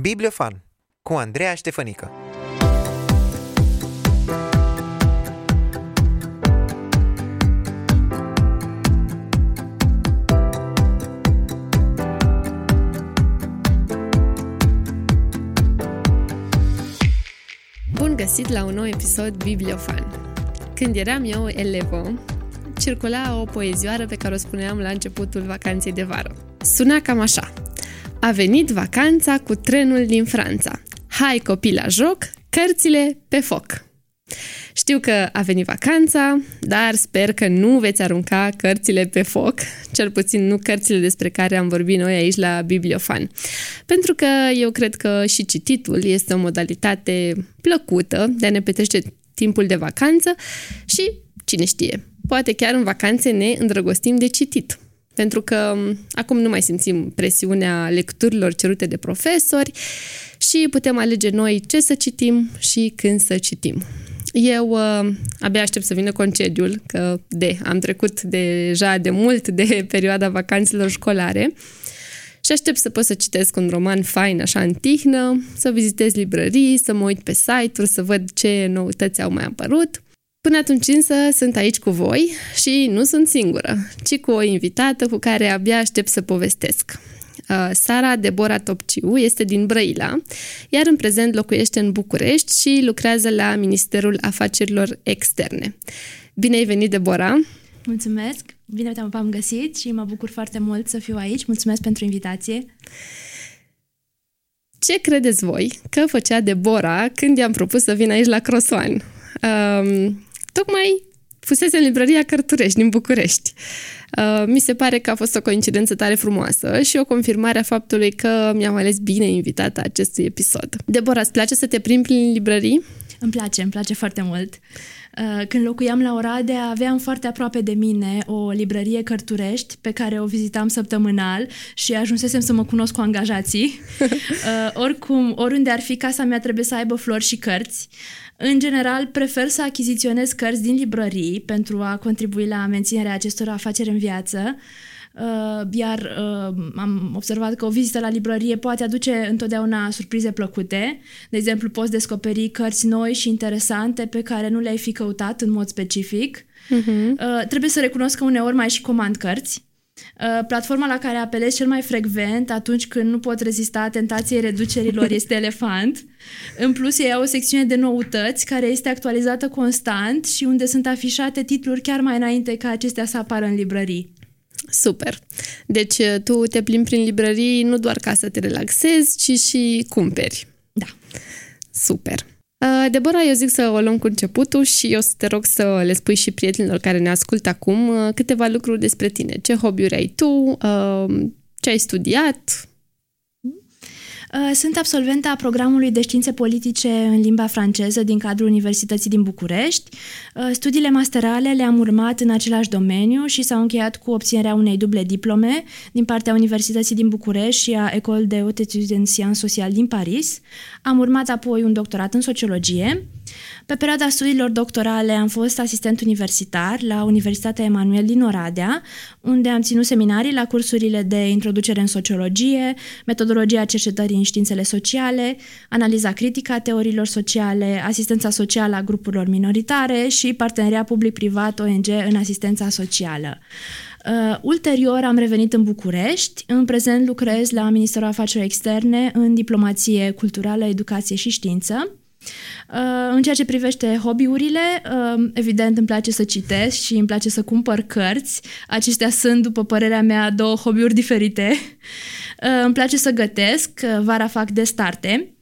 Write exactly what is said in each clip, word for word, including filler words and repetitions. Bibliofan cu Andreea Ștefănică. Bun găsit la un nou episod Bibliofan. Când eram eu elevă, circula o poezioară pe care o spuneam la începutul vacanței de vară. Suna cam așa. A venit vacanța cu trenul din Franța. Hai copii la joc, cărțile pe foc. Știu că a venit vacanța, dar sper că nu veți arunca cărțile pe foc, cel puțin nu cărțile despre care am vorbit noi aici la Bibliofan. Pentru că eu cred că și cititul este o modalitate plăcută de a ne petrece timpul de vacanță și, cine știe, poate chiar în vacanțe ne îndrăgostim de citit. Pentru că acum nu mai simțim presiunea lecturilor cerute de profesori și putem alege noi ce să citim și când să citim. Eu uh, abia aștept să vină concediul, că de, am trecut deja de mult de perioada vacanțelor școlare și aștept să pot să citesc un roman fain, așa, în tihnă, să vizitez librării, să mă uit pe site-uri, să văd ce noutăți au mai apărut. Până atunci însă sunt aici cu voi și nu sunt singură, ci cu o invitată cu care abia aștept să povestesc. Sara Debora Topciu este din Brăila, iar în prezent locuiește în București și lucrează la Ministerul Afacerilor Externe. Bine ai venit, Debora! Mulțumesc! Bine v-am găsit și mă bucur foarte mult să fiu aici. Mulțumesc pentru invitație! Ce credeți voi că făcea Debora când i-am propus să vin aici la Crosoan? Um, tocmai fusese în librăria Cărturești din București. Uh, mi se pare că a fost o coincidență tare frumoasă și o confirmare a faptului că mi-am ales bine invitata acestui episod. Debora, îți place să te plimbi prin librării? Îmi place, îmi place foarte mult. Uh, când locuiam la Oradea, aveam foarte aproape de mine o librărie Cărturești pe care o vizitam săptămânal și ajunsesem să mă cunosc cu angajații. Uh, oricum, oriunde ar fi casa mea, trebuie să aibă flori și cărți. În general, prefer să achiziționez cărți din librării pentru a contribui la menținerea acestor afaceri în viață, iar am observat că o vizită la librărie poate aduce întotdeauna surprize plăcute. De exemplu, poți descoperi cărți noi și interesante pe care nu le-ai fi căutat în mod specific. Uh-huh. Trebuie să recunosc că uneori mai și comand cărți. Platforma la care apelez cel mai frecvent atunci când nu pot rezista tentației reducerilor este Elefant. În plus, ei au o secțiune de noutăți care este actualizată constant și unde sunt afișate titluri chiar mai înainte ca acestea să apară în librării. Super! Deci tu te plimbi prin librării nu doar ca să te relaxezi, ci și cumperi. Da. Super! Debora, eu zic să o luăm cu începutul și eu să te rog să le spui și prietenilor care ne ascultă acum câteva lucruri despre tine. Ce hobby-uri ai tu? Ce ai studiat? Sunt absolventa programului de științe politice în limba franceză din cadrul Universității din București. Studiile masterale le-am urmat în același domeniu și s-au încheiat cu obținerea unei duble diplome din partea Universității din București și a École des Hautes Études en Sciences Sociales din Paris. Am urmat apoi un doctorat în sociologie. Pe perioada studiilor doctorale am fost asistent universitar la Universitatea Emanuel din Oradea, unde am ținut seminarii la cursurile de introducere în sociologie, metodologia cercetării în științele sociale, analiza critică a teoriilor sociale, asistența socială a grupurilor minoritare și parteneria public-privat O N G în asistența socială. Uh, ulterior am revenit în București, în prezent lucrez la Ministerul Afacerilor Externe în Diplomație culturală, educație și știință. În ceea ce privește hobby-urile, evident îmi place să citesc și îmi place să cumpăr cărți. Acestea sunt, după părerea mea, două hobby-uri diferite. Îmi place să gătesc, vara fac des tarte.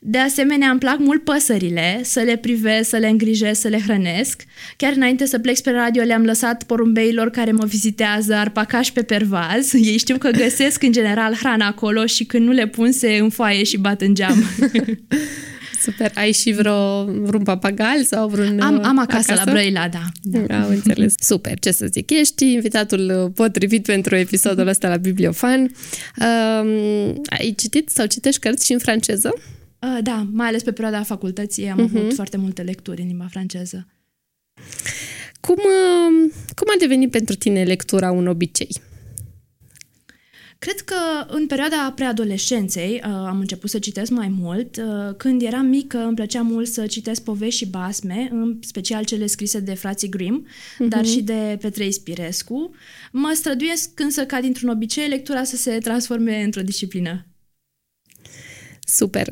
De asemenea, îmi plac mult păsările, să le privesc, să le îngrijesc, să le hrănesc. Chiar înainte să plec spre radio le-am lăsat porumbeilor care mă vizitează arpacași pe pervaz. Ei știu că găsesc în general hrana acolo și când nu le pun se înfoaie și bat în geam. Super. Ai și vreo, vreun papagal sau vreun... Am, am acasă, acasă la Brăila, da. da. Am înțeles. Super. Ce să zic, ești invitatul potrivit pentru episodul ăsta la Bibliofan. Uh, ai citit sau citești cărți și în franceză? Uh, da, mai ales pe perioada facultății am uh-huh. avut foarte multe lecturi în limba franceză. Cum, uh, cum a devenit pentru tine lectura un obicei? Cred că în perioada preadolescenței am început să citesc mai mult. Când eram mică îmi plăcea mult să citesc povești și basme, în special cele scrise de frații Grimm, uh-huh. dar și de Petre Ispirescu. Mă străduiesc însă ca dintr-un obicei lectura să se transforme într-o disciplină. Super.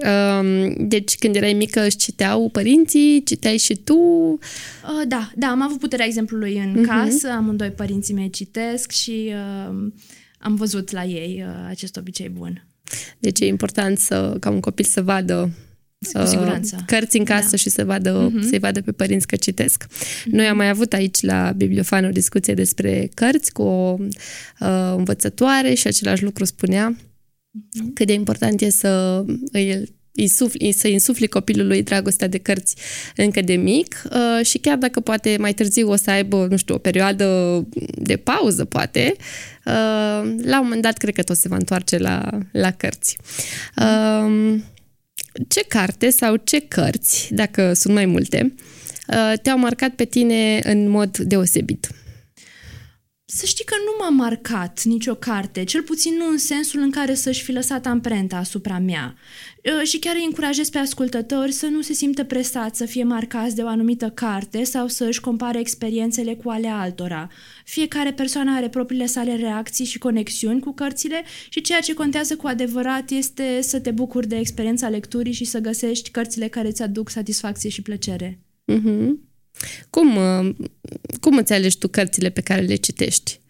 Deci când erai mică își citeau părinții, citeai și tu? Da, da, am avut puterea exemplului în uh-huh. casă, amândoi părinții mei citesc și uh, am văzut la ei uh, acest obicei bun. Deci e important să, ca un copil să vadă uh, cărți în casă da. Și să vadă, uh-huh. să-i vadă pe părinți că citesc. Uh-huh. Noi am mai avut aici la Bibliofan o discuție despre cărți cu o uh, învățătoare și același lucru spunea. Cât de important e să îi insufli, să insufli copilului dragostea de cărți încă de mic și chiar dacă poate mai târziu o să aibă, nu știu, o perioadă de pauză, poate, la un moment dat cred că tot se va întoarce la, la cărți. Ce carte sau ce cărți, dacă sunt mai multe, te-au marcat pe tine în mod deosebit? Să știi că nu m-a marcat nicio carte, cel puțin nu în sensul în care să-și fi lăsat amprenta asupra mea. Și chiar îi încurajez pe ascultători să nu se simtă presați să fie marcați de o anumită carte sau să își compare experiențele cu ale altora. Fiecare persoană are propriile sale reacții și conexiuni cu cărțile și ceea ce contează cu adevărat este să te bucuri de experiența lecturii și să găsești cărțile care îți aduc satisfacție și plăcere. Mhm. Cum, cum îți alegi tu cărțile pe care le citești?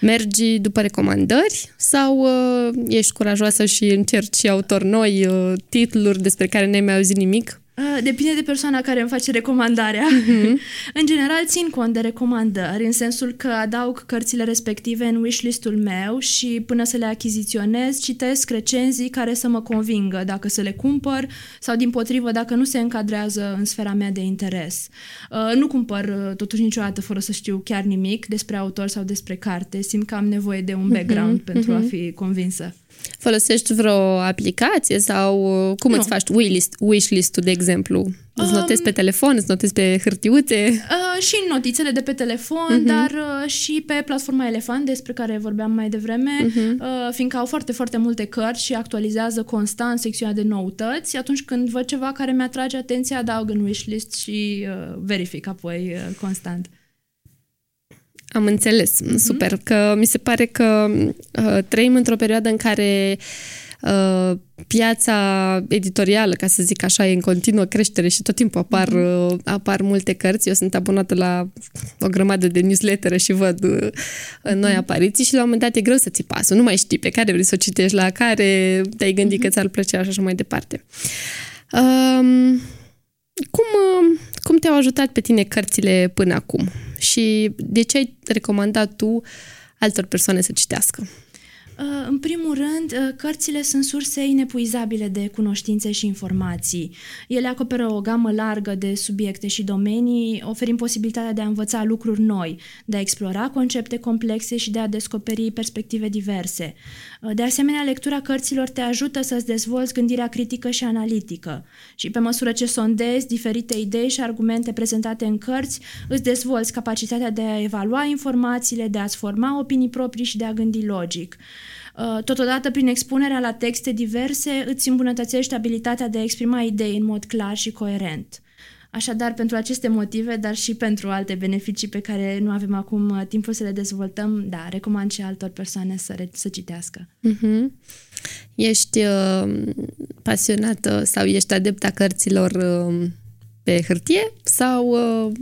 Mergi după recomandări sau uh, ești curajoasă și încerci autori noi, uh, titluri despre care n-ai mai auzit nimic? Depinde de persoana care îmi face recomandarea. Uh-huh. În general, țin cont de recomandări, în sensul că adaug cărțile respective în wishlist-ul meu și până să le achiziționez, citesc recenzii care să mă convingă dacă să le cumpăr sau, dimpotrivă, dacă nu se încadrează în sfera mea de interes. Nu cumpăr totuși niciodată fără să știu chiar nimic despre autor sau despre carte. Simt că am nevoie de un background uh-huh. pentru uh-huh. a fi convinsă. Folosești vreo aplicație sau cum nu. Îți faci wishlist, wishlist-ul, de exemplu? Îți notezi pe telefon, îți notezi pe hârtiuțe? Uh, și în notițele de pe telefon, uh-huh. dar uh, și pe platforma Elefant, despre care vorbeam mai devreme, uh-huh. uh, fiindcă au foarte, foarte multe cărți și actualizează constant secțiunea de noutăți. Atunci când văd ceva care mi-atrage atenția, adaug în wishlist și uh, verific apoi uh, constant. Am înțeles, super, mm-hmm. că mi se pare că uh, trăim într-o perioadă în care uh, piața editorială, ca să zic așa, e în continuă creștere și tot timpul apar, uh, apar multe cărți. Eu sunt abonată la o grămadă de newslettere și văd uh, noi apariții și la un moment dat e greu să ții pasul, nu mai știi pe care vrei să o citești, la care te-ai gândit mm-hmm. că ți-ar plăcea și așa mai departe. Uh, cum, uh, cum te-au ajutat pe tine cărțile până acum? Și de ce ai recomandat tu altor persoane să citească? În primul rând, cărțile sunt surse inepuizabile de cunoștințe și informații. Ele acoperă o gamă largă de subiecte și domenii, oferind posibilitatea de a învăța lucruri noi, de a explora concepte complexe și de a descoperi perspective diverse. De asemenea, lectura cărților te ajută să-ți dezvolți gândirea critică și analitică. Și pe măsură ce sondezi diferite idei și argumente prezentate în cărți, îți dezvolți capacitatea de a evalua informațiile, de a-ți forma opinii proprii și de a gândi logic. Totodată, prin expunerea la texte diverse, îți îmbunătățești abilitatea de a exprima idei în mod clar și coerent. Așadar, pentru aceste motive, dar și pentru alte beneficii pe care nu avem acum timpul să le dezvoltăm, da, recomand și altor persoane să, re- să citească. Uh-huh. Ești uh, pasionată sau ești adepta cărților uh, pe hârtie sau... Uh...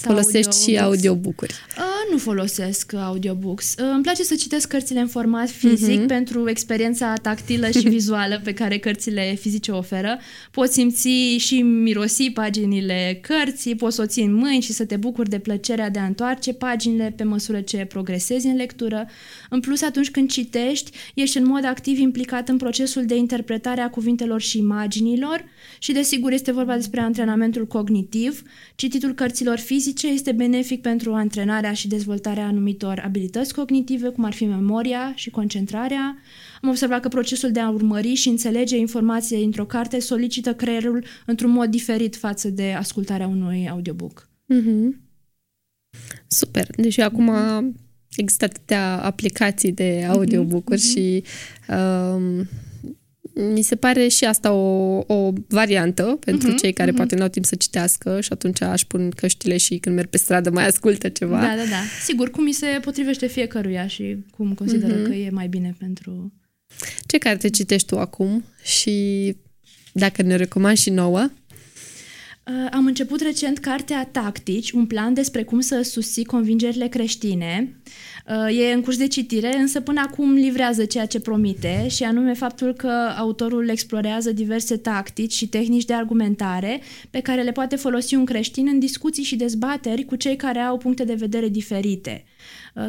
Folosești audiobooks. Și audiobook-uri? Uh, nu folosesc audiobooks. Uh, îmi place să citesc cărțile în format fizic uh-huh. pentru experiența tactilă și vizuală pe care cărțile fizice oferă. Poți simți și mirosi paginile cărții, poți să o ții în mâini și să te bucuri de plăcerea de a întoarce paginile pe măsură ce progresezi în lectură. În plus, atunci când citești, ești în mod activ implicat în procesul de interpretare a cuvintelor și imaginilor și, desigur, este vorba despre antrenamentul cognitiv. Cititul cărților fizice ce este benefic pentru antrenarea și dezvoltarea anumitor abilități cognitive, cum ar fi memoria și concentrarea. Am observat că procesul de a urmări și înțelege informațiile dintr-o carte solicită creierul într-un mod diferit față de ascultarea unui audiobook. Mm-hmm. Super! Deci eu acum există atâtea aplicații de audiobook-uri mm-hmm. și um, mi se pare și asta o, o variantă pentru uh-huh, cei care uh-huh. poate n-au timp să citească și atunci aș pun căștile și când merg pe stradă mai ascultă ceva. Da, da, da. Sigur, cum mi se potrivește fiecăruia și cum consideră uh-huh. că e mai bine pentru... Ce carte citești tu acum și dacă ne recomand și nouă? Am început recent cartea Tactici, un plan despre cum să susții convingerile creștine. E în curs de citire, însă până acum livrează ceea ce promite, și anume faptul că autorul explorează diverse tactici și tehnici de argumentare pe care le poate folosi un creștin în discuții și dezbateri cu cei care au puncte de vedere diferite.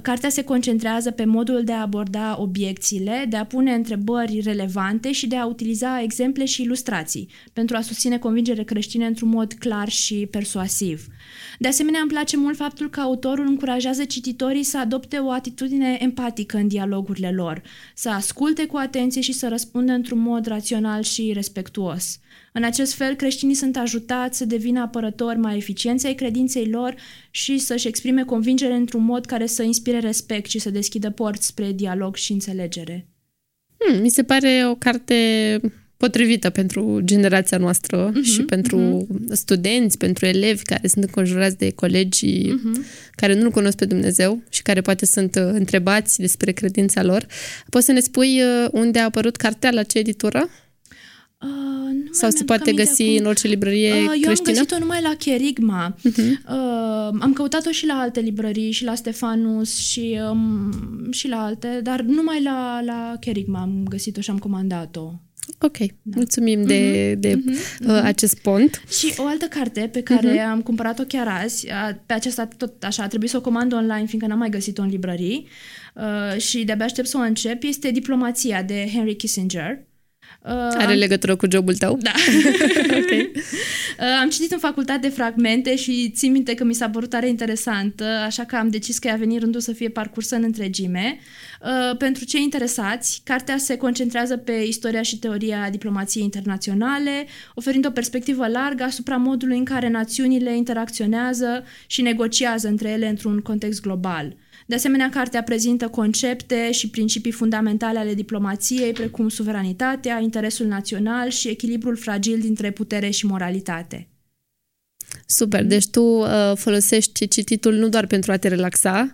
Cartea se concentrează pe modul de a aborda obiecțiile, de a pune întrebări relevante și de a utiliza exemple și ilustrații pentru a susține convingerile creștine într-un mod clar și persuasiv. De asemenea, îmi place mult faptul că autorul încurajează cititorii să adopte o atitudine empatică în dialogurile lor, să asculte cu atenție și să răspundă într-un mod rațional și respectuos. În acest fel, creștinii sunt ajutați să devină apărători mai eficienți ai credinței lor și să-și exprime convingere într-un mod care să inspire respect și să deschidă porți spre dialog și înțelegere. Hmm, mi se pare o carte potrivită pentru generația noastră uh-huh, și pentru uh-huh. studenți, pentru elevi care sunt înconjurați de colegii uh-huh. care nu-L cunosc pe Dumnezeu și care poate sunt întrebați despre credința lor. Poți să ne spui unde a apărut cartea, la ce editură? Uh, Sau se poate găsi acum. În orice librărie uh, creștină? Eu am găsit-o numai la Kerigma. Uh-huh. Uh, am căutat-o și la alte librării, și la Stefanus, și, um, și la alte, dar numai la, la Kerigma am găsit-o și am comandat-o. Ok, da. Mulțumim de, uh-huh. de uh-huh. Uh, acest pont. Și o altă carte pe care uh-huh. am cumpărat-o chiar azi, a, pe aceasta tot așa, a trebuit să o comand online, fiindcă n-am mai găsit-o în librării uh, și de-abia aștept să o încep, este Diplomația de Henry Kissinger. Uh, Are am... legătură cu jobul tău? Da. Okay. uh, am citit în facultate fragmente și țin minte că mi s-a părut tare interesant, așa că am decis că i-a venit rândul să fie parcursă în întregime. Uh, pentru cei interesați, cartea se concentrează pe istoria și teoria diplomației internaționale, oferind o perspectivă largă asupra modului în care națiunile interacționează și negociază între ele într-un context global. De asemenea, cartea prezintă concepte și principii fundamentale ale diplomației, precum suveranitatea, interesul național și echilibrul fragil dintre putere și moralitate. Super, deci tu uh, folosești cititul nu doar pentru a te relaxa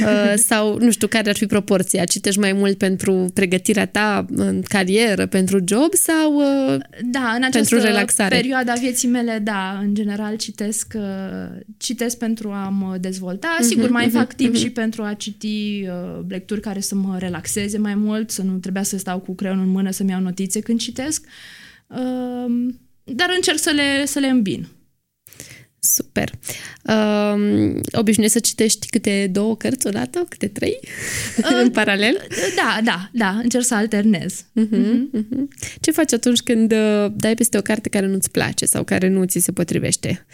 uh, sau, nu știu, care ar fi proporția? Citești mai mult pentru pregătirea ta în carieră, pentru job sau uh, da, în pentru relaxare? Da, perioada vieții mele, da, în general citesc, uh, citesc pentru a mă dezvolta. Uh-huh, Sigur, mai uh-huh, fac timp uh-huh. și pentru a citi uh, lecturi care să mă relaxeze mai mult, să nu trebuia să stau cu creionul în mână să-mi iau notițe când citesc, uh, dar încerc să le, să le îmbin. Super. Uh, obișnuiești să citești câte două cărți odată, câte trei, uh, în paralel? Da, da, da, încerc să alternez. Uh-huh, uh-huh. Ce faci atunci când dai peste o carte care nu-ți place sau care nu ți se potrivește?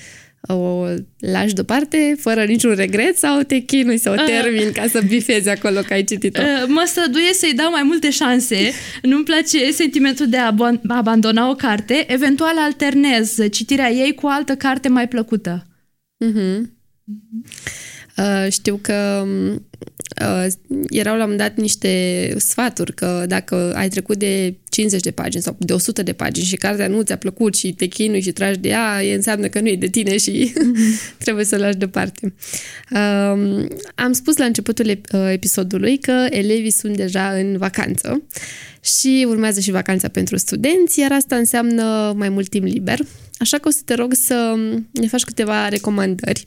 O lași deoparte, fără niciun regret, sau te chinui să o termin ca să bifezi acolo că ai citit-o? Mă străduie să-i dau mai multe șanse. Nu-mi place sentimentul de a abandona o carte. Eventual alternez citirea ei cu o altă carte mai plăcută. Uh-huh. Uh, știu că uh, erau la un moment dat niște sfaturi că dacă ai trecut de cincizeci de pagini sau de o sută de pagini și cartea nu ți-a plăcut și te chinui și tragi de ea, înseamnă că nu e de tine și mm-hmm. trebuie să o lași deoparte. Uh, am spus la începutul episodului că elevii sunt deja în vacanță și urmează și vacanța pentru studenți, iar asta înseamnă mai mult timp liber. Așa că o să te rog să ne faci câteva recomandări.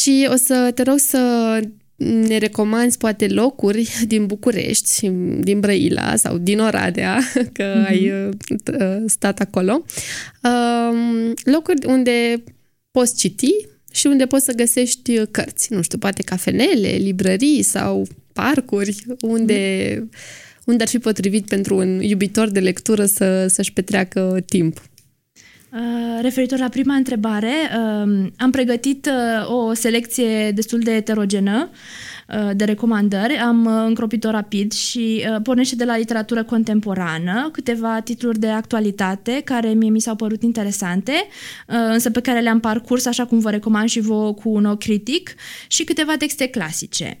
Și o să te rog să ne recomanzi poate locuri din București, din Brăila sau din Oradea, că mm-hmm. ai stat acolo, locuri unde poți citi și unde poți să găsești cărți, nu știu, poate cafenele, librării sau parcuri, unde, mm-hmm. unde ar fi potrivit pentru un iubitor de lectură să, să-și petreacă timp. Uh, referitor la prima întrebare, uh, am pregătit uh, o selecție destul de heterogenă uh, de recomandări, am uh, încropit-o rapid și uh, pornește de la literatură contemporană, câteva titluri de actualitate care mie mi s-au părut interesante, uh, însă pe care le-am parcurs, așa cum vă recomand și vouă, cu un ochi critic, și câteva texte clasice.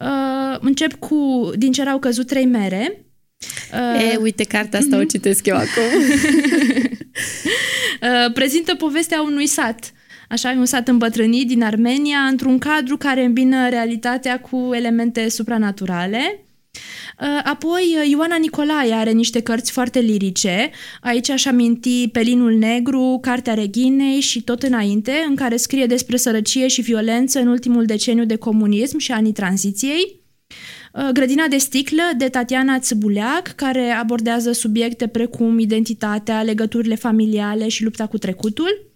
Uh, încep cu Din ce erau căzut trei mere. Uh, e, uite, cartea asta uh-huh. o citesc eu acum. uh, prezintă povestea unui sat. Așa, un sat îmbătrânit din Armenia, într-un cadru care îmbină realitatea cu elemente supranaturale. Apoi, Ioana Nicolae are niște cărți foarte lirice. Aici aș aminti Pelinul Negru, Cartea Reginei și tot înainte, în care scrie despre sărăcie și violență în ultimul deceniu de comunism și anii tranziției. Grădina de sticlă de Tatiana Tsubileac, care abordează subiecte precum identitatea, legăturile familiale și lupta cu trecutul.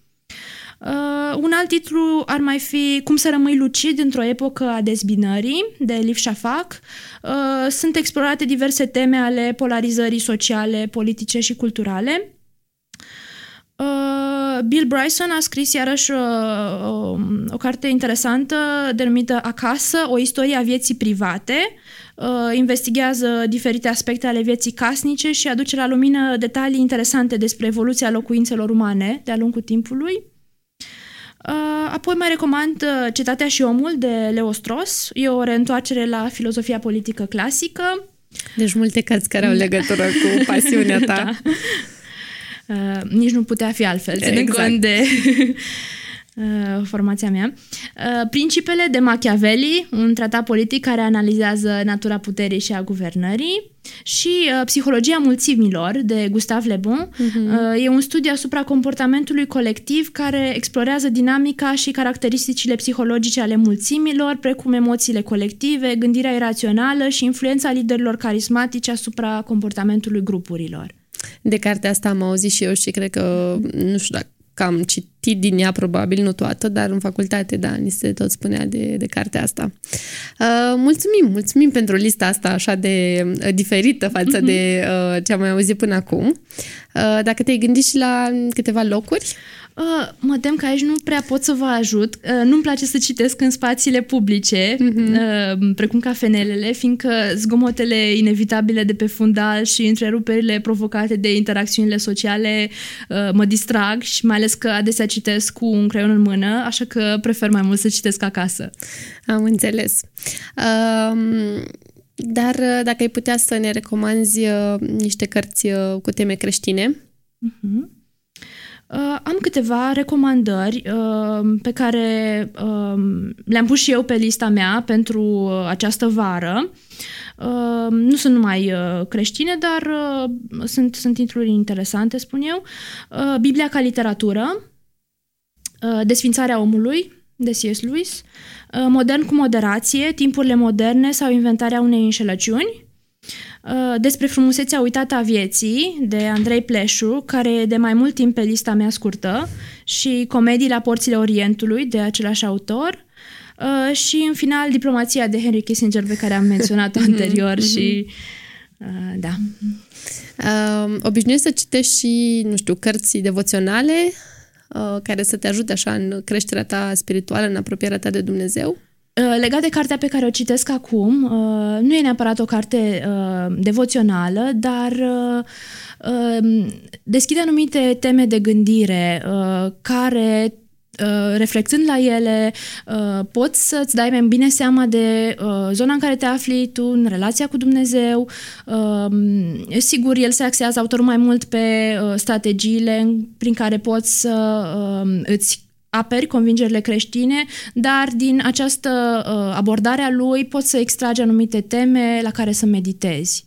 Uh, un alt titlu ar mai fi Cum să rămâi lucid într-o epocă a dezbinării, de Elif Shafak. Uh, sunt explorate diverse teme ale polarizării sociale, politice și culturale. Uh, Bill Bryson a scris iarăși uh, o, o carte interesantă denumită Acasă, o istorie a vieții private. Uh, investigează diferite aspecte ale vieții casnice și aduce la lumină detalii interesante despre evoluția locuințelor umane de-a lungul timpului. Apoi mai recomand Cetatea și omul, de Leo Strauss. E o reîntoarcere la filozofia politică clasică. Deci multe cărți care au legătură cu pasiunea ta. Da. Uh, nici nu putea fi altfel, ținând exact. cont de uh, formația mea. Uh, Principele, de Machiavelli, un tratat politic care analizează natura puterii și a guvernării. Și uh, Psihologia mulțimilor, de Gustav Le Bon. Uh-huh. Uh, e un studiu asupra comportamentului colectiv care explorează dinamica și caracteristicile psihologice ale mulțimilor, precum emoțiile colective, gândirea irațională și influența liderilor carismatici asupra comportamentului grupurilor. De cartea asta am auzit și eu și cred că, nu știu dacă am citit din ea, probabil, nu toată, dar în facultate, da, ni se tot spunea de, de cartea asta. Uh, mulțumim, mulțumim pentru lista asta așa de uh, diferită față uh-huh. de uh, ce am mai auzit până acum. Uh, dacă te-ai gândit și la câteva locuri? Uh, mă tem că aici nu prea pot să vă ajut. Uh, nu-mi place să citesc în spațiile publice, uh-huh. uh, precum cafenelele, fiindcă zgomotele inevitabile de pe fundal și întreruperile provocate de interacțiunile sociale uh, mă distrag și mai ales că adesea citesc cu un creion în mână, așa că prefer mai mult să citesc acasă. Am înțeles. Uh, dar dacă ai putea să ne recomanzi uh, niște cărți uh, cu teme creștine? Uh-huh. Uh, am câteva recomandări uh, pe care uh, le-am pus și eu pe lista mea pentru uh, această vară. Uh, nu sunt numai uh, creștine, dar uh, sunt, sunt titluri interesante, spun eu. Uh, Biblia ca literatură, uh, Desfințarea omului, de C S Lewis, uh, Modern cu moderație, Timpurile moderne sau Inventarea unei înșelăciuni, Despre frumusețea uitată a vieții, de Andrei Pleșu, care e de mai mult timp pe lista mea scurtă, și Comedii la porțile Orientului, de același autor, și în final Diplomația, de Henry Kissinger, pe care am menționat-o anterior și da. Obișnuiești să citești și, nu știu, cărți devoționale care să te ajute așa în creșterea ta spirituală, în apropierea ta de Dumnezeu? Legat de cartea pe care o citesc acum, nu e neapărat o carte devoțională, dar deschide anumite teme de gândire care, reflectând la ele, poți să-ți dai mai bine seama de zona în care te afli tu în relația cu Dumnezeu. Sigur, el se axează, autorul, mai mult pe strategiile prin care poți să îți aperi convingerile creștine, dar din această uh, abordare a lui poți să extragi anumite teme la care să meditezi.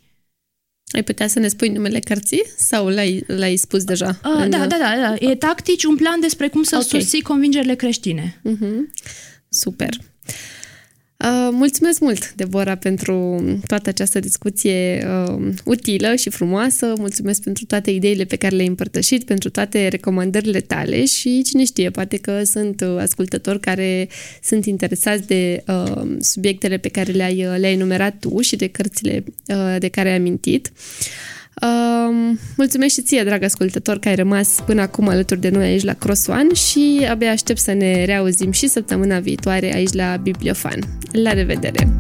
Ai putea să ne spui numele cărții? Sau l-ai, l-ai spus deja? Uh, în... da, da, da, da. E Tactici, un plan despre cum să okay. susții convingerile creștine. Uh-huh. Super! Uh, mulțumesc mult, Debora, pentru toată această discuție uh, utilă și frumoasă. Mulțumesc pentru toate ideile pe care le-ai împărtășit, pentru toate recomandările tale și cine știe, poate că sunt ascultători care sunt interesați de uh, subiectele pe care le-ai, le-ai enumerat tu și de cărțile uh, de care ai amintit. Uh, mulțumesc și ție, drag ascultător, că ai rămas până acum alături de noi aici la Cross One și abia aștept să ne reauzim și săptămâna viitoare aici la Bibliofan. La revedere!